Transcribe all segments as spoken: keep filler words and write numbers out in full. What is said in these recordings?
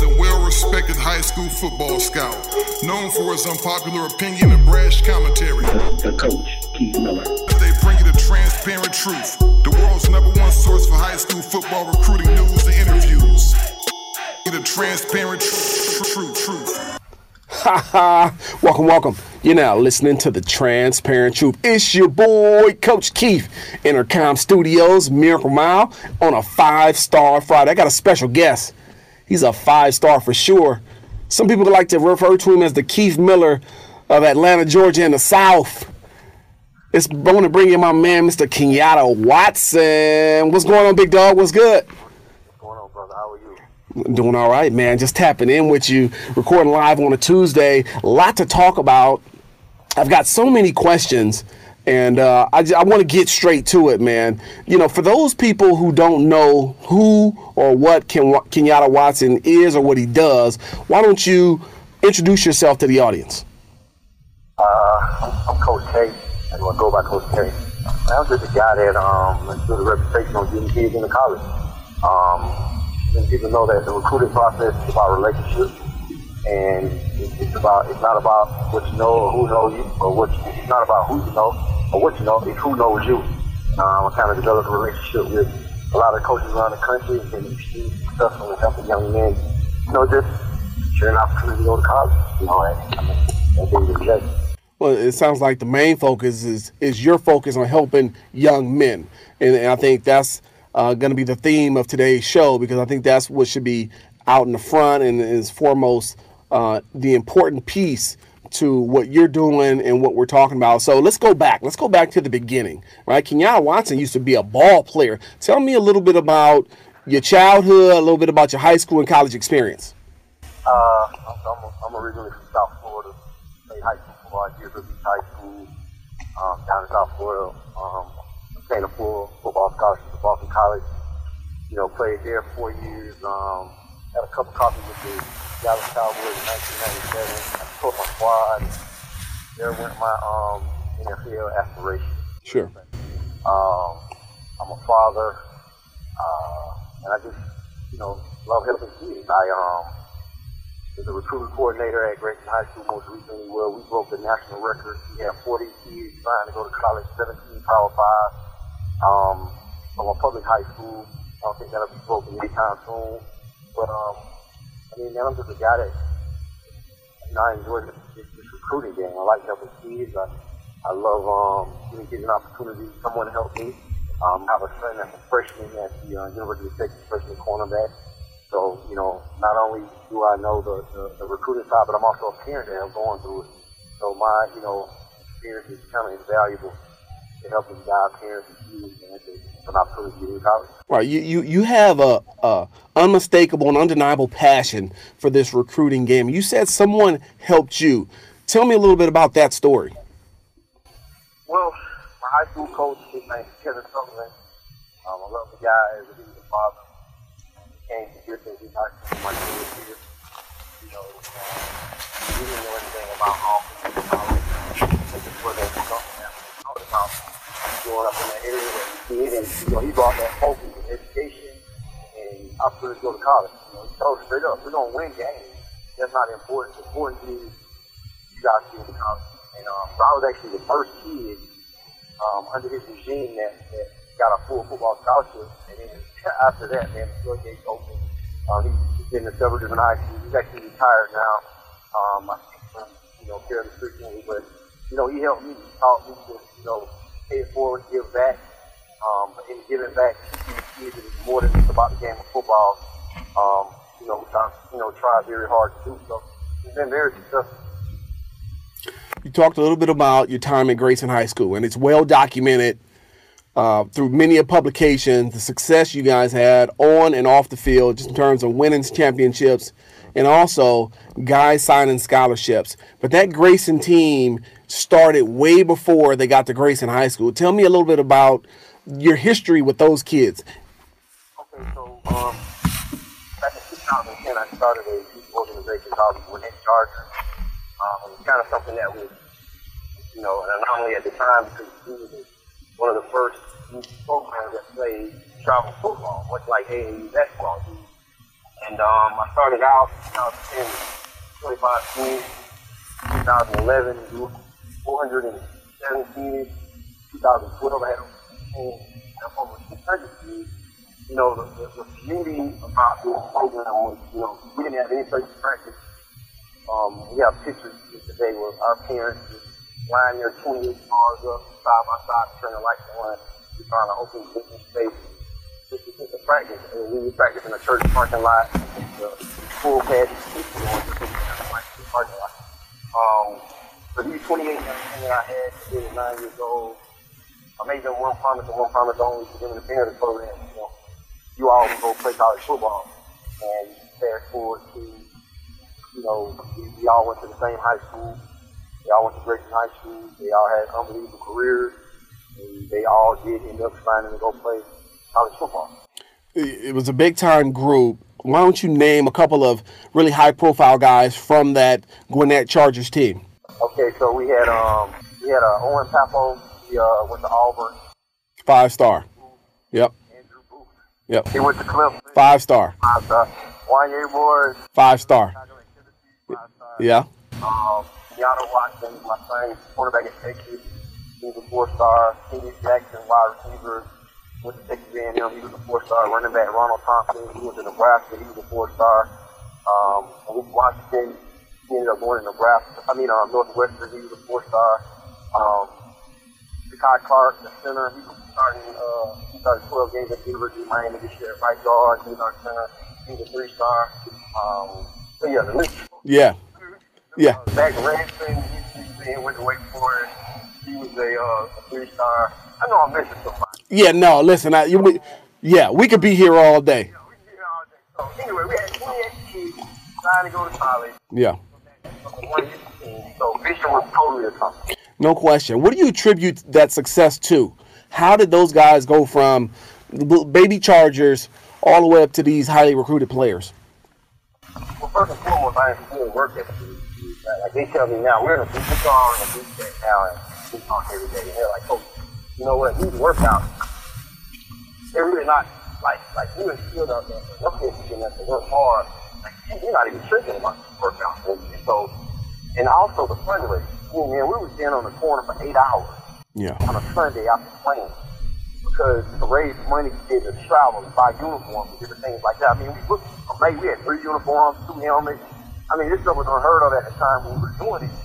He's a well-respected high school football scout, known for his unpopular opinion and brash commentary. The, the coach, Keith Miller. They bring you the transparent truth, the world's number one source for high school football recruiting news and interviews. The transparent truth. Tr- tr- truth. Ha ha! Welcome, welcome. You're now listening to The Transparent Truth. It's your boy, Coach Keith, Intercom Studios, Miracle Mile, on a five-star Friday. I got a special guest. He's a five-star for sure. Some people like to refer to him as the Keith Miller of Atlanta, Georgia, and the South. It's, I want to bring in my man, Mister Kenyatta Watson. What's going on, big dog? What's good? Doing all right, man. Just tapping in with you, recording live on a Tuesday. A lot to talk about. I've got so many questions, and uh, I, I want to get straight to it, man. You know, for those people who don't know who or what Ken, Kenyatta Watson is or what he does, why don't you introduce yourself to the audience? Uh, I'm Coach K. I'm going to go by Coach K. I was just a guy that um, has a reputation on getting kids into college. Um... And people know that the recruiting process is about relationships, and it's about it's not about what you know or who knows you, or what you, it's not about who you know or what you know, it's who knows you. Um, I kind of developed a relationship with a lot of coaches around the country, and she's successful in helping young men, you know, just sharing an opportunity to go to college, you know, and, I mean, and being the judge. Well, it sounds like the main focus is is your focus on helping young men, and, and I think that's Uh, going to be the theme of today's show, because I think that's what should be out in the front and is foremost uh, the important piece to what you're doing and what we're talking about. So let's go back. Let's go back to the beginning, right? Kenyatta Watson used to be a ball player. Tell me a little bit about your childhood, a little bit about your high school and college experience. Uh, I'm, I'm originally from South Florida. Played high school football at University High School um, down in South Florida. Um, Played a full football scholarship at Boston College. You know, played there for four years. Um, had a cup of coffee with the Dallas Cowboys in nineteen ninety-seven. I tore my squad. There went my um, N F L aspirations. Sure. Um, I'm a father, uh, and I just, you know, love helping kids. I um, was a recruiting coordinator at Grayson High School most recently, where we broke the national record. We had forty kids trying to go to college, seventeen Power Five. Um, from a public high school, I don't think that'll be broken anytime soon. But um, I mean, man, I'm just a guy that, you know, I enjoy this, this, this recruiting game. I like helping kids. I, I love um, giving kids an opportunity. Someone help me. Um, I have a son that's a freshman at the uh, University of Texas, freshman cornerback. So you know, not only do I know the, the, the recruiting side, but I'm also a parent that I'm going through it. So my, you know, experience is kind of invaluable to help them guide parents and kids, and it's an opportunity to get in college. Right, you, you, you have a, a unmistakable and undeniable passion for this recruiting game. You said someone helped you. Tell me a little bit about that story. Well, my high school coach, his name is Kevin Sutherland. Um, I love the guy as he was a father. He came to get things in high school my junior year. You know, um, he didn't know anything about offense. This is where they were going. Um, growing up in that area that he did, and you know, he brought that focus in education and opportunity to go to college. You know, he told us straight up, we're gonna win games. That's not important. The important is you guys get to college. And um, so I was actually the first kid um, under his regime that, that got a full football scholarship. And then after that, man, the floodgates opened. Uh, he's been to several different high schools. He's actually retired now. Um, I think from, you know, fairly frequently, but you know, he helped me, he taught me to, you know, pay it forward, give back. Um, but in giving back, it's more than just about the game of football. Um, you know, trying, you know, try very hard to do so. It's been very successful. You talked a little bit about your time at Grayson High School, and it's well documented uh, through many of publications, the success you guys had on and off the field, just in terms of winning championships, and also guys signing scholarships. But that Grayson team started way before they got to Grayson High School. Tell me a little bit about your history with those kids. Okay, so um, back in two thousand ten, I started a youth organization called the Gwinnett Chargers. Um, it was kind of something that was, you know, an anomaly at the time, because it was one of the first youth programs that played travel football, much like A A U basketball. And um, I started out in twenty ten, twenty-five teams, twenty eleven, four hundred seven teams, twenty twelve, I had over two hundred teams. You know, the, the, the beauty about this program was, you know, we didn't have any such practice. Um, we have pictures today where our parents just line their twenty-eight cars up side by side, turning the lights on, to try to open different spaces. This is just a practice. I mean, we were practicing in a church parking lot. The full pads is teaching on the parking lot. Um, so these twenty-eight that I had, they were nine years old. I made them one promise and one promise only to them in the parent of the program. You know, you all go play college football. And fast forward to, you know, we all went to the same high school. They all went to Grayson High School. They all had unbelievable careers. And they all did end up signing to go play college football. It was a big-time group. Why don't you name a couple of really high-profile guys from that Gwinnett Chargers team? Okay, so we had um, we had uh, Owen Papo. He uh, went to Auburn. Five-star. Yep. Andrew Booth. Yep. He went to Clemson. Five-star. Five-star. Y A. Moore. Five-star. Yeah. Um, Kenyatta Watson, my son, quarterback at Texas. He was a four-star. Kenny Jackson, wide receiver, went to Texas A and M. He was a four-star. Running back Ronald Thompson, he was in Nebraska. He was a four-star. Um, Washington, he ended up going to Nebraska. I mean, uh, Northwestern, he was a four-star. Um, Kai Clark, the center, he was starting. Uh, he started twelve games at the University of Miami this year. Right guard, he was our center. He was a three-star. Um, so yeah, the list. Yeah. Yeah. Uh, Zach Ransom, he went to Wake Forest. He was a uh, three-star. I know I'm missing somebody. Yeah, no, listen, I, you, we, yeah, we could be here all day. Yeah, we could be here all day. So anyway, we had twenty-eight kids trying to go to college. Yeah. So Bishop was totally a top. No question. What do you attribute that success to? How did those guys go from baby Chargers all the way up to these highly recruited players? Well, first and foremost, I didn't really work at the Like they tell me now, we're in a big car and a big set now, and we talk every day. And they're like, oh, you know what? These workouts, they're really not like, like you instilled out there. Work ethic and to work hard. Like, you're not even thinking about these workouts. And so, and also the fundraising. I mean, man, we were standing on the corner for eight hours yeah. on a Sunday after playing because to raise money to get travel, to buy uniforms, and different things like that. I mean, we looked amazing. We had three uniforms, two helmets. I mean, this stuff was unheard of at the time when we were doing it.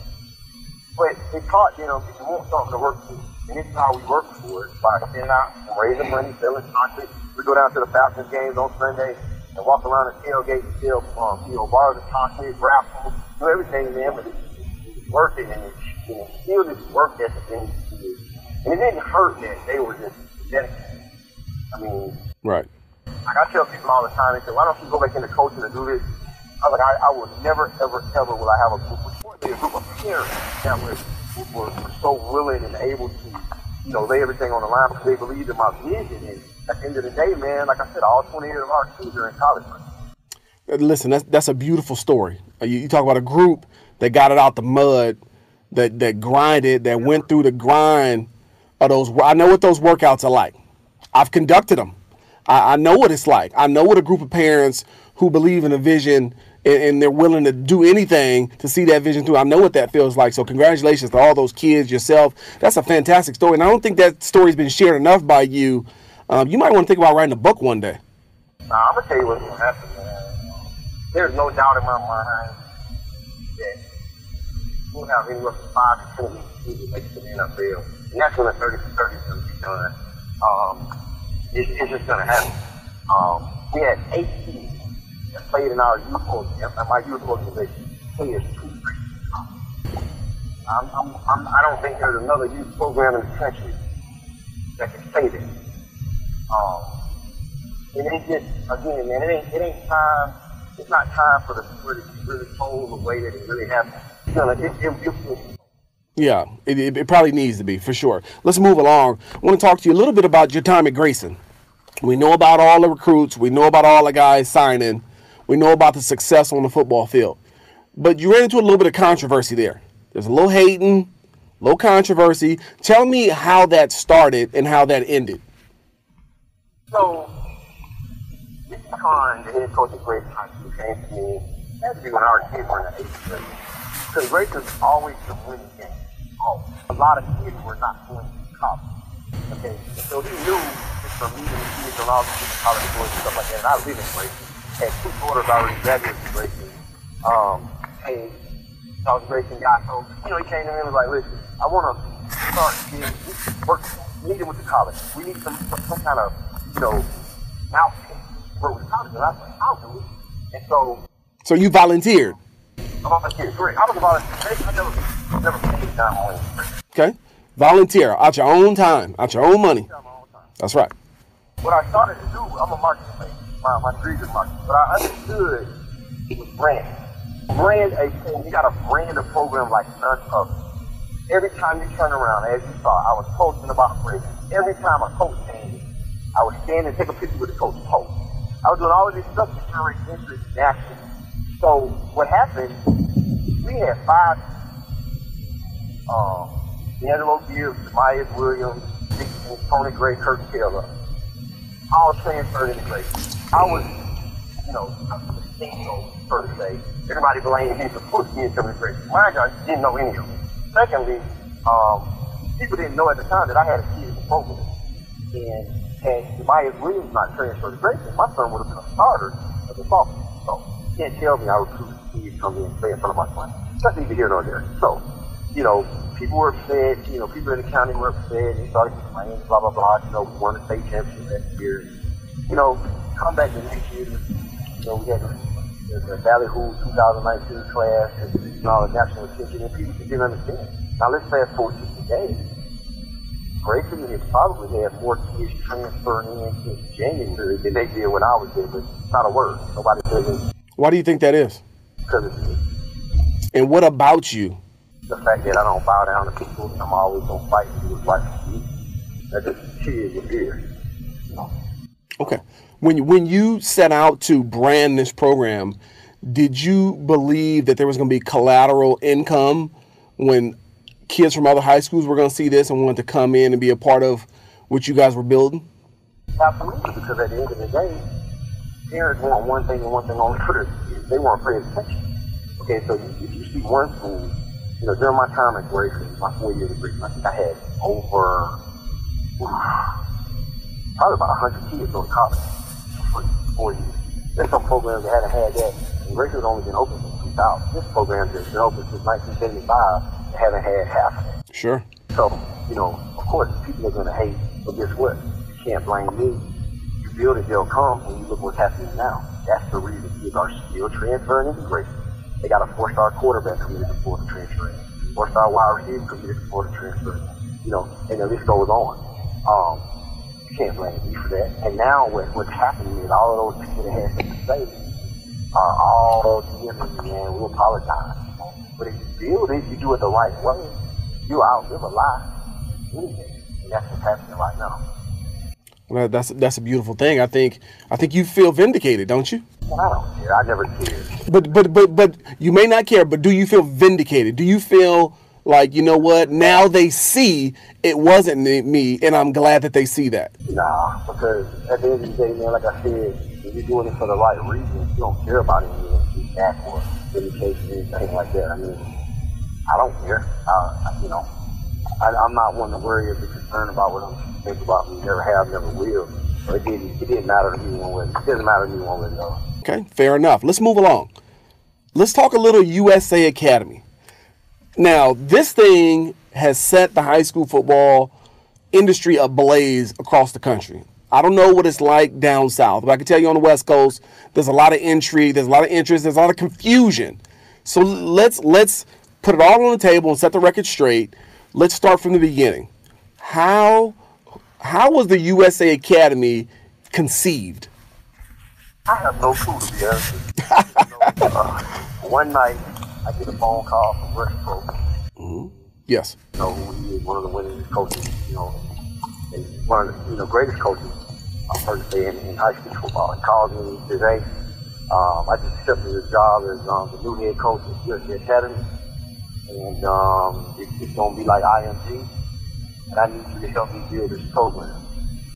But it taught, you know, that you want something to work for. And this is how we work for it, by sending out, raising money, selling chocolate. We go down to the Falcons games on Sunday and walk around the tailgate and sell, um, you know, bars of chocolate, raffles, do everything, man. But it's working, and it's, you know, still this work ethic. And it didn't hurt that they were just dedicated. I mean, right. Like I tell people all the time, they say, why don't you go back into coaching and do this? I was like, I, I will never, ever, ever will I have a group of, a group of parents that were, were, were so willing and able to, you know, lay everything on the line because they believed in my vision. And at the end of the day, man, like I said, all twenty-eight of our kids are in college. Listen, that's, that's a beautiful story. You, you talk about a group that got it out the mud, that, that grinded, that went through the grind of those. I know what those workouts are like. I've conducted them. I, I know what it's like. I know what a group of parents who believe in a vision and they're willing to do anything to see that vision through. I know what that feels like. So congratulations to all those kids, yourself. That's a fantastic story. And I don't think that story's been shared enough by you. Um, you might want to think about writing a book one day. Nah, I'm going to tell you what's going to happen, man. There's no doubt in my mind that we'll have anywhere from five to ten weeks to make it to the N F L. And that's when the thirty for thirty is going to be done. Um, it's, it's just going to happen. Um, we had eight teams that played in our youth organization, my youth organization, players two three. I'm, I'm, I'm, I don't think there's another youth program in the country that can say this. Um, it ain't just, again, man, it ain't, it ain't time, it's not time for the for it to be really told the way that it really happened. You know, it, it, it, it, yeah, it, it, it probably needs to be, for sure. Let's move along. I want to talk to you a little bit about your time at Grayson. We know about all the recruits. We know about all the guys signing. We know about the success on the football field. But you ran into a little bit of controversy there. There's a little hating, a little controversy. Tell me how that started and how that ended. So, con, the head coach of Grayson High School, came to me, had to be when our kids were in the eighth grade. Because Grayson's always the winning game. Always. A lot of kids were not going to college. Okay, so he knew just from meeting the kids around the college boys and stuff like that. And I live in Grayson. Had two daughters already graduated from Grayson. Um, and I was a Grayson guy. So, you know, he came to me and was like, listen, I want to start getting work, meeting with the college. We need some, some, some kind of, you know, mouth to work with the college. And I was like, I'll do it. And so. So you volunteered? I volunteered, correct. I was a volunteer. I never, never paid time on it. Okay. Volunteer out your own time, out your own money. Yeah, my own time. That's right. What I started to do, I'm a marketplace. My, my degree is marketing. But I understood it was brand. Brand a thing. You got to brand a program like none other. Every time you turn around, as you saw, I was posting about brand. Every time a coach came, I would stand and take a picture with the coach post. I was doing all of this stuff to generate interest and action. So what happened, we had five, um, D'Angelo Gibbs, Myers Williams, Dixon, Tony Gray, Kirk Taylor, all transferred into Grayson. I was, you know, a single, per se. Everybody blamed me for pushing me into Grayson. Mind you, I didn't know any of them. Secondly, um, people didn't know at the time that I had a kid in the program. And had Myers Williams not transferred to Grayson, my son would have been a starter as a sophomore. So you can't tell me I recruited kids to come in and play in front of my son. That's neither here nor there. So, you know, people were upset, you know, people in the county were upset, they started complaining, blah, blah, blah, you know, we won the state championship that year. You know, come back the next year, you know, we had the, the Valley Who's twenty nineteen class and, you know, the national attention, and people didn't understand. Now, let's fast forward to today. Grayson has probably had more kids transferring in since January than they did when I was there, but it's not a word. Nobody says it. Why do you think that is? Because it's me. And what about you? The fact that I don't bow down to people, and I'm always going to fight and do what's right for me. That just cheers your ears. You know? Okay. When you, when you set out to brand this program, did you believe that there was going to be collateral income when kids from other high schools were going to see this and wanted to come in and be a part of what you guys were building? Absolutely, because at the end of the day, parents want one thing and one thing only for their kids. They want to pay attention. Okay, so if you see one school, you know, during my time at Grayson, my four years at Grayson, I think I had over wow, probably about one hundred kids on college for four years. There's some programs that haven't had that, and Grayson's only been open since two thousand. This program has been open since nineteen seventy-five and haven't had half of it. Sure. So, you know, of course, people are going to hate, but guess what? You can't blame me. You build it, they'll come, and you look what's happening now. That's the reason kids are still transferring into Grayson. They got a four-star quarterback committed to Florida transfer, four-star wide receiver committed to Florida transfer, you know, and the list goes on. Um, you can't blame me for that. And now what, what's happening is all of those people that had to say are all different, man. We apologize. But if you build it, you do it the right way, you outlive a lie. Anything. And that's what's happening right now. Well, that's that's a beautiful thing. I think I think you feel vindicated, don't you? Well, I don't care. I never care. But but but but you may not care. But do you feel vindicated? Do you feel like, you know what? Now they see it wasn't me, and I'm glad that they see that. Nah, because at the end of the day, man, like I said, if you're doing it for the right reasons, you don't care about anything back or vindication or anything like that. I mean, I don't care. Uh, you know. I, I'm not one to worry or be concerned about what I'm think about me. Never have, never will. But it didn't, it didn't matter to me one way. It doesn't matter to me one way or another. Okay, fair enough. Let's move along. Let's talk a little U S A Academy. Now, this thing has set the high school football industry ablaze across the country. I don't know what it's like down south, but I can tell you on the West Coast, there's a lot of intrigue, there's a lot of interest, there's a lot of confusion. So let's let's put it all on the table and set the record straight. Let's start from the beginning. How how was the U S A Academy conceived? I have no clue, to be honest with you. uh, one night, I get a phone call from Rush Brooks. Mm-hmm. Yes. You know, he is one of the winningest coaches, you know, and one of the you know, greatest coaches, I've heard say, in, in high school football. He called me and said, hey, um, I just accepted this job as um, the new head coach at U S A Academy. And um, it's, it's going to be like I M G, and I need you to help me build this program.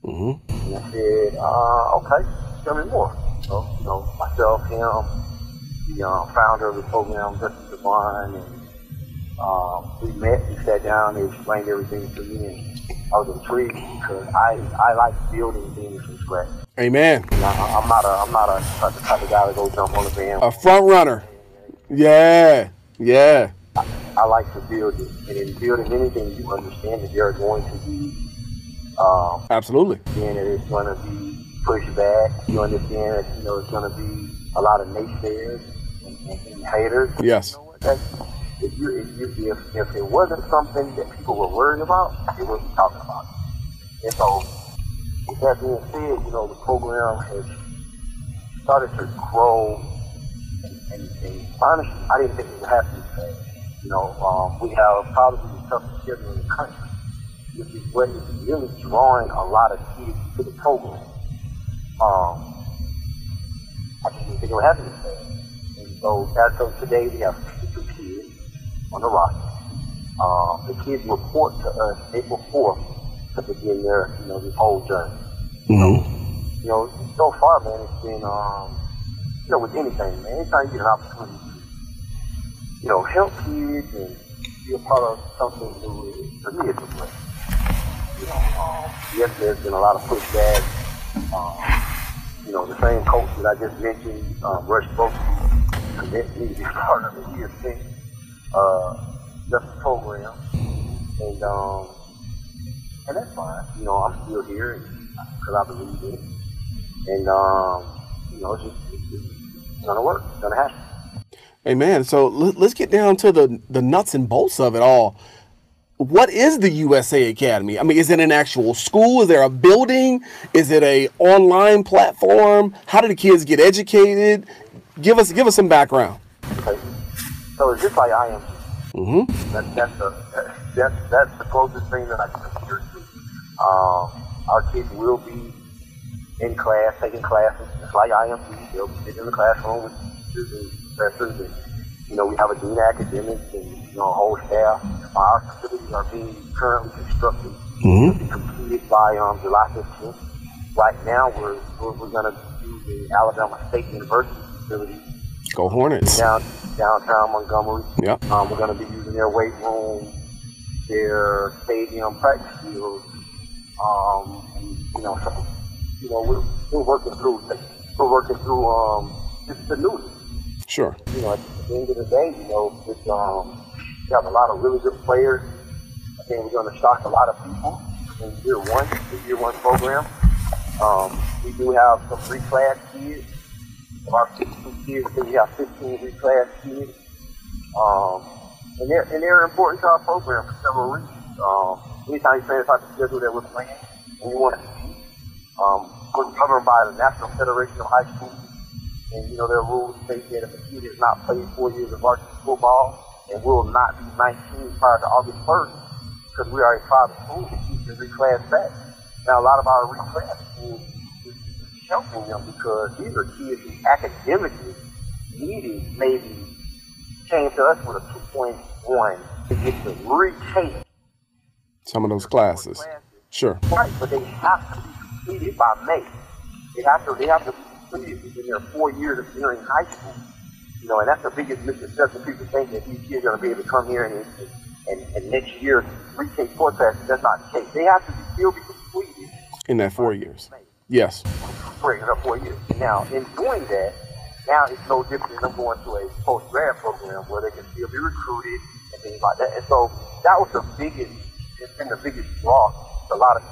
Mm-hmm. And I said, uh, okay, tell me more. So, you know, myself, him, the um, founder of the program, Justin Devine, and um, we met, we sat down, they explained everything to me, and I was intrigued because I, I like building things from scratch. Amen. I, I'm not a, I'm not a, the type of guy to go jump on the van. A front runner. Yeah, yeah. I, I like to build it, and in building anything, you understand that there are going to be um, absolutely. Then that it's going to be pushback. You understand that you know it's going to be a lot of naysayers and, and, and haters. Yes. You know what? That's, if you if you if if it wasn't something that people were worried about, they wouldn't be talking about it. And so, with that being said, you know the program has started to grow. And, and honestly, I didn't think it would happen today. You know, um, we have probably the toughest schedule in the country, which is what is really drawing a lot of kids to the program. Um, I just didn't think it would happen today. And so, as of today, we have fifty-two kids on the roster. Um, the kids report to us April fourth to begin their, you know, this whole journey. Mm-hmm. So, you know, so far, man, it's been, um, you know, with anything, man, anytime you get an opportunity to, you know, help kids and be a part of something new, for me, it's a blessing. You know, um, yes, there's been a lot of pushback. Um, you know, the same coach that I just mentioned, um, Rush Brooks, convinced me to be part of the U S A uh, Justice program. And, um, and that's fine. You know, I'm still here because I believe in it. And, um, you know, it's just, it's gonna work, it's gonna happen. Amen. So let's get down to the the nuts and bolts of it all. What is the U S A Academy? I mean, is it an actual school? Is there a building? Is it an online platform? How do the kids get educated? Give us give us some background. Okay. So it's just like I M G. Mm-hmm. That, that's the that's that's the closest thing that I can compare to. Um, our kids will be in class, taking classes, just like I M G, they'll be sitting in the classroom with teachers and professors, and, you know, we have a dean of academics and, you know, a whole staff. Our facilities are being currently constructed. Mm-hmm. They'll be completed by um, July fifteenth. Right now, we're we're, we're going to do the Alabama State University facility. Go Hornets. Down, downtown Montgomery. Yep. Um, we're going to be using their weight room, their stadium practice field, um, and, you know, so, you know, we're, we're working through, we're working through, um, just the news. Sure. You know, at the end of the day, you know, it's, um, we have a lot of really good players. I think we're going to shock a lot of people in year one, the year one program. Um, we do have some reclass kids. Of our fifty-two kids, we have fifteen reclass kids. Um, and they're, and they're important to our program for several reasons. Um, anytime you play the type of schedule that we're playing, we want to Um, we're governed by the National Federation of High Schools, and you know their rules state that if a kid has not played four years of varsity football and will not be nineteen prior to August first, because we are a private school, you can reclass back. Now a lot of our reclass schools is helping them because these are kids who academically needed maybe came to us with a two point one to get to retake some of those classes. classes. Sure. Right, but they have to be by May. They have to, they have to complete it in their four years of during high school. You know, and that's the biggest misconception. People think that these kids are going to be able to come here and, and, and next year retake four classes. That's not the case. They have to be, still be completed in that four years. May. Yes. Right, in that four years. Now, in doing that, now it's no different than going to a post-grad program where they can still be recruited and things like that. And so that was the biggest, it's been the biggest draw. A lot of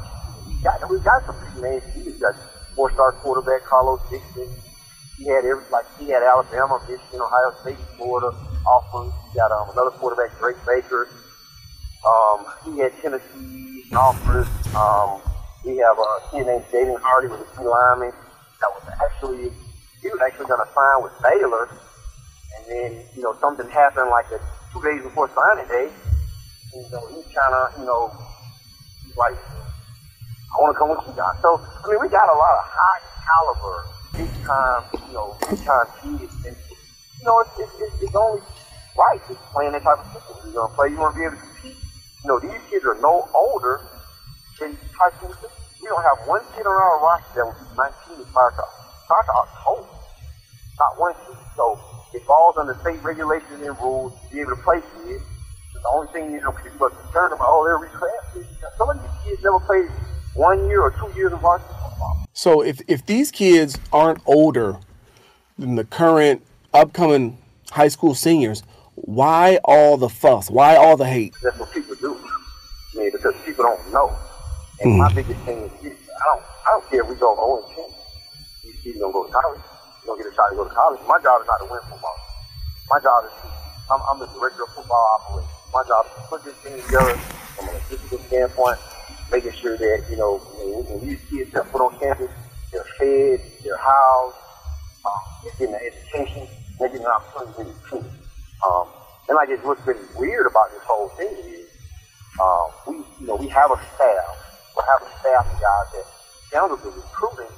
Got, we got some big names. He got four-star quarterback Carlos Dixon. He had every, like he had Alabama, Michigan, Ohio State, Florida, Auburn. He got um, another quarterback, Drake Baker. Um, he had Tennessee, Auburn. Um, we have a kid named Jaden Hardy with a D lineman that was actually he was actually going to sign with Baylor, and then you know something happened like a, two days before signing day. And, you know he kind of you know he's like. I want to come with you guys. So, I mean, we got a lot of high caliber, big time, you know, big time kids. And, you know, it's, it's, it's only right to playing that type of system. You're going to play, you want to be able to compete. You know, these kids are no older than high school. We don't have one kid on our roster that will be nineteen prior to start to October. Not one season. So it falls under state regulations and rules to be able to play kids. The only thing you know, people are concerned about, oh, they're reclassed. Some of these kids never played one year or two years of varsity football. So if if these kids aren't older than the current upcoming high school seniors, why all the fuss? Why all the hate? That's what people do. I mean, because people don't know. And mm. my biggest thing is, I don't, I don't care if we go oh and ten. These kids don't go to college. You don't get a shot to go to college. My job is not to win football. My job is to, I'm, I'm the director of football operations. My job is to put this thing together from a logistical standpoint, making sure that, you know, when these kids are put on campus, they're fed, they're housed, um, they're getting an education, they're getting an opportunity to choose. Um, and I guess what's been weird about this whole thing is, um, we, you know, we have a staff, we have a staff of guys that handle the recruiting.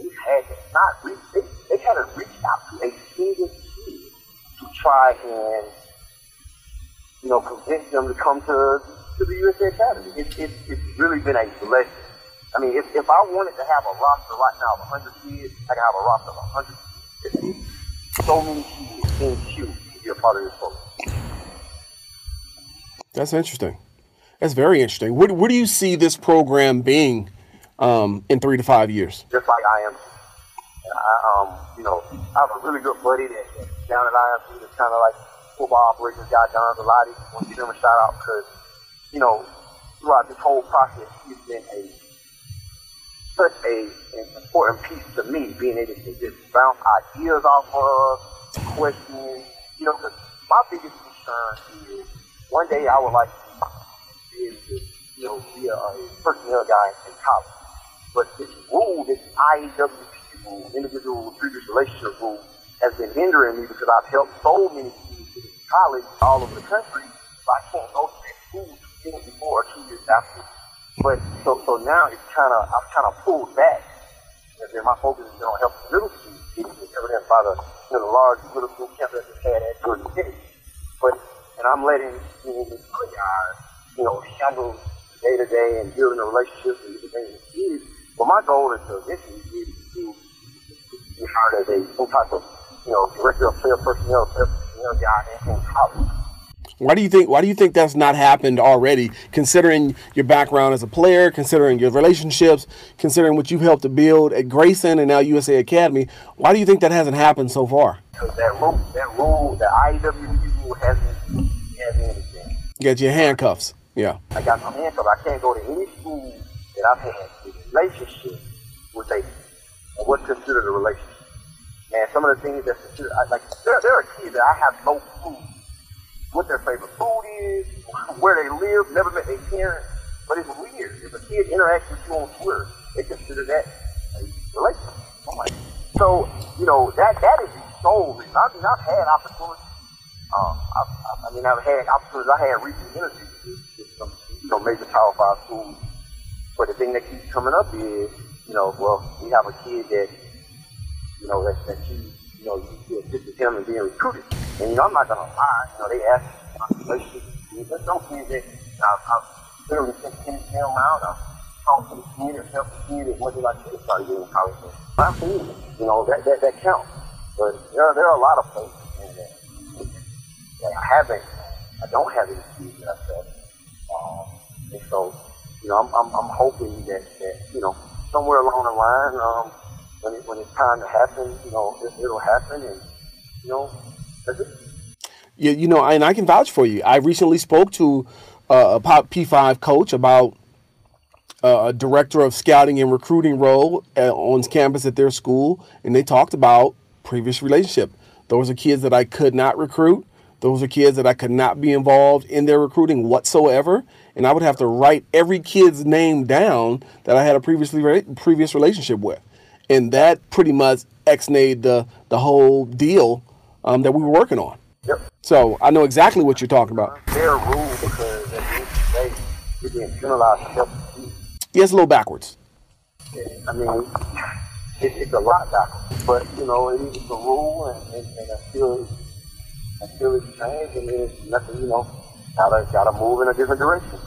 We had to not reach, they, they had to reach out to a single kid to try and, you know, convince them to come to to the U S A Academy. It, it, it's really been a blessing. I mean, if, if I wanted to have a roster right now of one hundred kids, I can have a roster of one hundred. So many kids in queue to be a part of this program. That's interesting. That's very interesting. What what do you see this program being um, in three to five years? Just like I M G. I, um, you know, I have a really good buddy that down at I M G that's kind of like football operations guy, Don Zelotti. I want to give him a shout out because, you know, throughout this whole process, he's been a such a, an important piece to me, being able to just bounce ideas off of, questions. You know, because my biggest concern is one day I would like to be able to, you know, be a, a personnel guy in college. But this rule, this I A W P rule, individual previous relationship rule, has been hindering me because I've helped so many kids in college all over the country, so I can't go to that school two years before or two years after. But so so now it's kind of, I've kind of pulled back. And then my focus is on helping middle school kids, evidenced by the, you know, the large middle school campus that's had at Jordan City. But, and I'm letting, you know, the guys, you know, handle day to day and building a relationship and everything with kids. But my goal is to eventually be able to be hired as a some type of, you know, director of player personnel, player personnel guy in college. Why do you think? Why do you think that's not happened already? Considering your background as a player, considering your relationships, considering what you've helped to build at Grayson and now U S A Academy, why do you think that hasn't happened so far? Because that rule, that rule, the I A W rule hasn't has anything. You got your handcuffs. Yeah. I got my handcuffs. I can't go to any school that I've had a relationship with a what's considered a relationship. And some of the things that's considered, like, there, there are kids that I have no clue what their favorite food is, where they live, never met their parents. But it's weird. If a kid interacts with you on Twitter, they consider that a relationship. I'm like, so, you know, that that is solely. I mean, I've had opportunities. Um, I've, I've, I mean, I've had opportunities. I had recent interviews with some, you know, major Power Five schools. But the thing that keeps coming up is, you know, well, we have a kid that, you know, that, that you, you know, you assisted him in being recruited. And, you know, I'm not going to lie. You know, they asked me about the relationship. There's no kids that I've literally sent kids down around. I've talked to the kid or helped the kid and what did I do to try to get in college. My opinion, you know, that, that, that counts. But there are, there are a lot of places that, that I haven't, I don't have any kids that I've said. Um, and so, you know, I'm, I'm, I'm hoping that, that, you know, somewhere along the line, um, When, it, when it's time to happen, you know, it, it'll happen, and, you know, that's it. Yeah, you know, and I can vouch for you. I recently spoke to uh, a P five coach about uh, a director of scouting and recruiting role at, on campus at their school, and they talked about previous relationship. Those are kids that I could not recruit. Those are kids that I could not be involved in their recruiting whatsoever, and I would have to write every kid's name down that I had a previously previous relationship with. And that pretty much ex-nayed the, the whole deal um, that we were working on. Yep. So I know exactly what you're talking about. Fair rule because at the end of the day, you're being penalized for helping. Yeah, it's a little backwards. Yeah, I mean, it, it's a lot backwards. But, you know, it is a rule, and, and, and I feel, I feel it's changed. I mean, it's nothing, you know, gotta, gotta move in a different direction.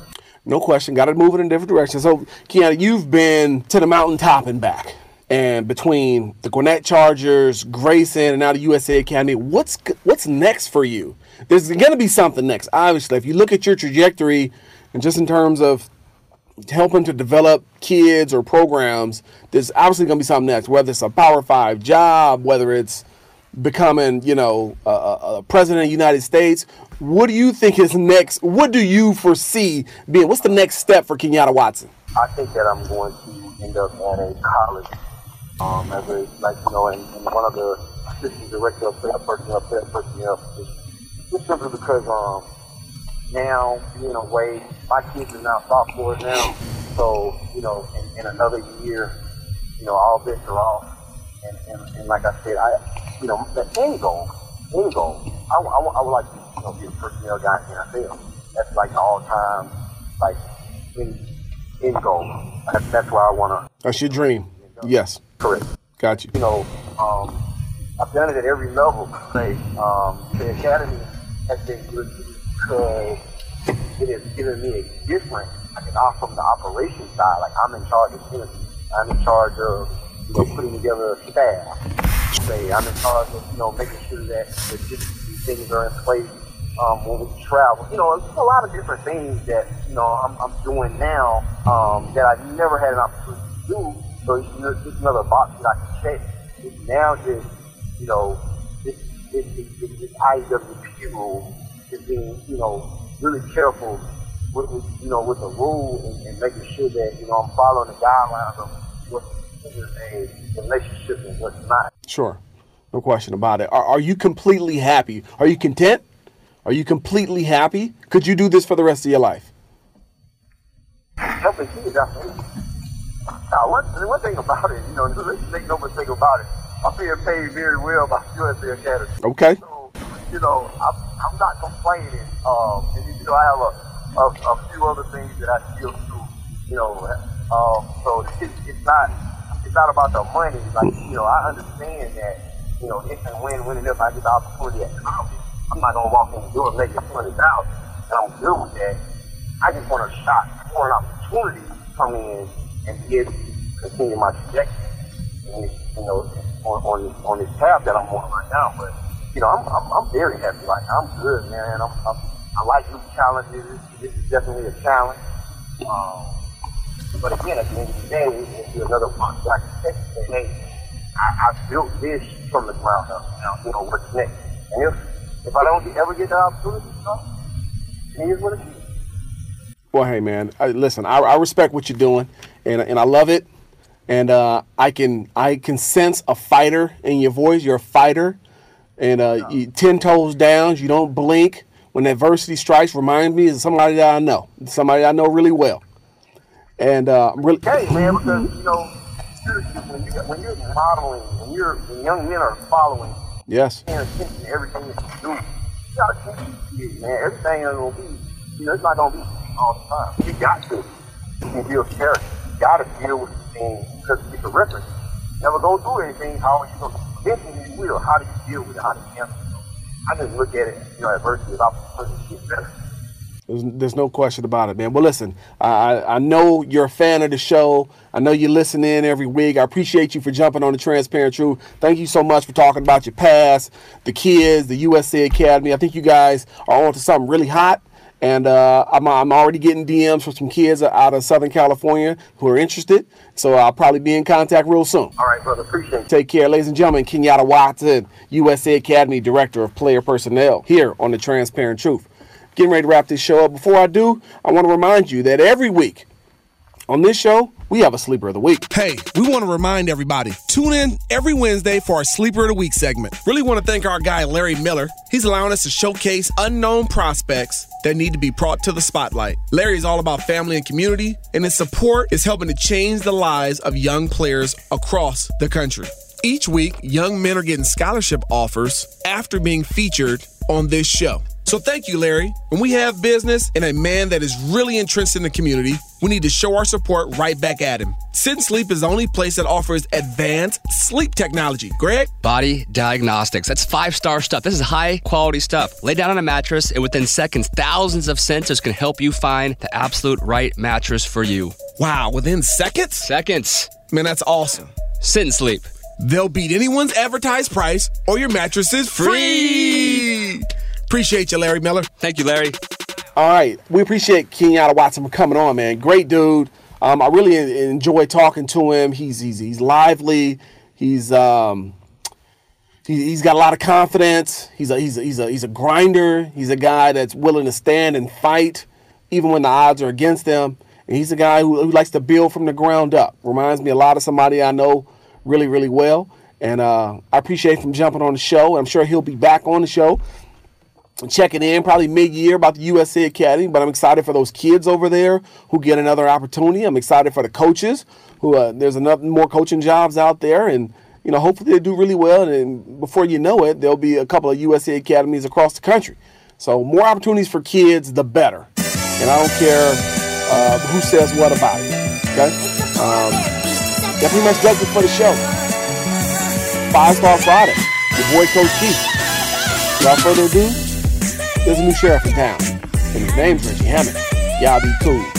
No question, gotta move in a different direction. So, Kenyatta, you've been to the mountaintop and back. And between the Gwinnett Chargers, Grayson, and now the U S A Academy, what's what's next for you? There's going to be something next, obviously. If you look at your trajectory, and just in terms of helping to develop kids or programs, there's obviously going to be something next, whether it's a Power Five job, whether it's becoming, you know, a, a president of the United States. What do you think is next? What do you foresee being? What's the next step for Kenyatta Watson? I think that I'm going to end up at a college. Um, as a, like, you know, and, and one of the assistant director of that person, of that person, else, just, just simply because, um, now, in a way, my kids are now sophomores now, so, you know, in, in another year, you know, all bets are off, and, and, and like I said, I, you know, the end goal, end goal, I, I, I would like to, you know, be a personnel guy in N F L. That's like the all-time, like, end, end goal. That's, that's why I want to. That's your dream. Yes. Correct. Got you. You know, um, I've done it at every level. Um, the academy has been good because it has given me a different, like, off from the operations side. Like, I'm in charge of energy. I'm in charge of, you know, putting together a staff. Say, I'm in charge of, you know, making sure that the things are in place um, when we travel. You know, there's a lot of different things that, you know, I'm, I'm doing now um, that I never had an opportunity to do. So it's just another box that I can check. It's now just, you know, this, this, this, this I W P rule is being, you know, really careful with, with you know, with the rule and, and making sure that, you know, I'm following the guidelines of what's a relationship and what's not. Sure. No question about it. Are, are you completely happy? Are you content? Are you completely happy? Could you do this for the rest of your life? Helping kids, absolutely. Now, one, one thing about it, you know, make no mistake about it, I'm being paid very well by U S A Academy. Okay. So, you know, I'm, I'm not complaining. Um, and, you know, I have a, a, a few other things that I still do, you know. Um, so it's, it's not it's not about the money. Like, you know, I understand that, you know, if and when, when and if I get the opportunity at college, I'm not going to walk in the door and make it twenty thousand dollars, and I'm good with that. I just want a shot or an opportunity to come in and be able to continue my trajectory, and, you know, on, on this on this path that I'm on right now. But, you know, I'm I'm, I'm very happy. Like, I'm good, man. I'm, I'm I like new challenges. This is definitely a challenge. Um, but again, at the end of the day, it's another one. Like I said, hey, I, I built this from the ground up. Now, you know what's next. And if if I don't ever get the opportunity, it is what it is. Well, hey, man. I, listen, I, I respect what you're doing, and and I love it. And uh, I can I can sense a fighter in your voice. You're a fighter, and uh, you ten toes down. You don't blink when adversity strikes. Reminds me of somebody that I know, somebody I know really well. And uh, I'm really. Hey, man, because, you know, when you're, when you're modeling, when you're when young men are following. Yes. Paying attention to everything that you do. You gotta keep it, man. Everything is gonna be, you know, it's not gonna be. All the time. You got to. You build character. You got to deal with things because it's a reference. Never go through anything. How are you going to? Eventually, you will. How do you deal with it? How do you handle it? I just look at it, you know, adversity is opportunity to get better. There's, there's no question about it, man. Well, listen, I, I know you're a fan of the show. I know you listen in every week. I appreciate you for jumping on the Transparent Truth. Thank you so much for talking about your past, the kids, the U S A Academy. I think you guys are onto something really hot. And uh, I'm, I'm already getting D Ms from some kids out of Southern California who are interested. So I'll probably be in contact real soon. All right, brother. Appreciate it. Take care. Ladies and gentlemen, Kenyatta Watson, U S A Academy Director of Player Personnel, here on The Transparent Truth. Getting ready to wrap this show up. Before I do, I want to remind you that every week on this show, we have a Sleeper of the Week. Hey, we want to remind everybody, tune in every Wednesday for our Sleeper of the Week segment. Really want to thank our guy, Larry Miller. He's allowing us to showcase unknown prospects that need to be brought to the spotlight. Larry is all about family and community, and his support is helping to change the lives of young players across the country. Each week, young men are getting scholarship offers after being featured on this show. So thank you, Larry. When we have business and a man that is really entrenched in the community, we need to show our support right back at him. Sit and Sleep is the only place that offers advanced sleep technology. Greg? Body diagnostics. That's five-star stuff. This is high-quality stuff. Lay down on a mattress, and within seconds, thousands of sensors can help you find the absolute right mattress for you. Wow, within seconds? Seconds. Man, that's awesome. Sit and Sleep. They'll beat anyone's advertised price, or your mattress is free. free. Appreciate you, Larry Miller. Thank you, Larry. All right. We appreciate Kenyatta Watson for coming on, man. Great dude. Um, I really enjoy talking to him. He's he's, he's lively. He's um, he, he's got a lot of confidence. He's a he's a, he's a he's a grinder. He's a guy that's willing to stand and fight, even when the odds are against them. And he's a guy who, who likes to build from the ground up. Reminds me a lot of somebody I know really, really well. And uh, I appreciate him jumping on the show. I'm sure he'll be back on the show, checking in probably mid-year about the U S A Academy. But I'm excited for those kids over there who get another opportunity. I'm excited for the coaches who uh, there's enough more coaching jobs out there, and you know, hopefully they do really well. And before you know it, there'll be a couple of U S A Academies across the country. So more opportunities for kids, the better. And I don't care uh, who says what about it. Okay, um, that pretty much does it for the show. Five Star Friday. Your boy Coach Keith. Without further ado, there's a new sheriff in town, and his name's Reggie Hammond. Y'all be cool.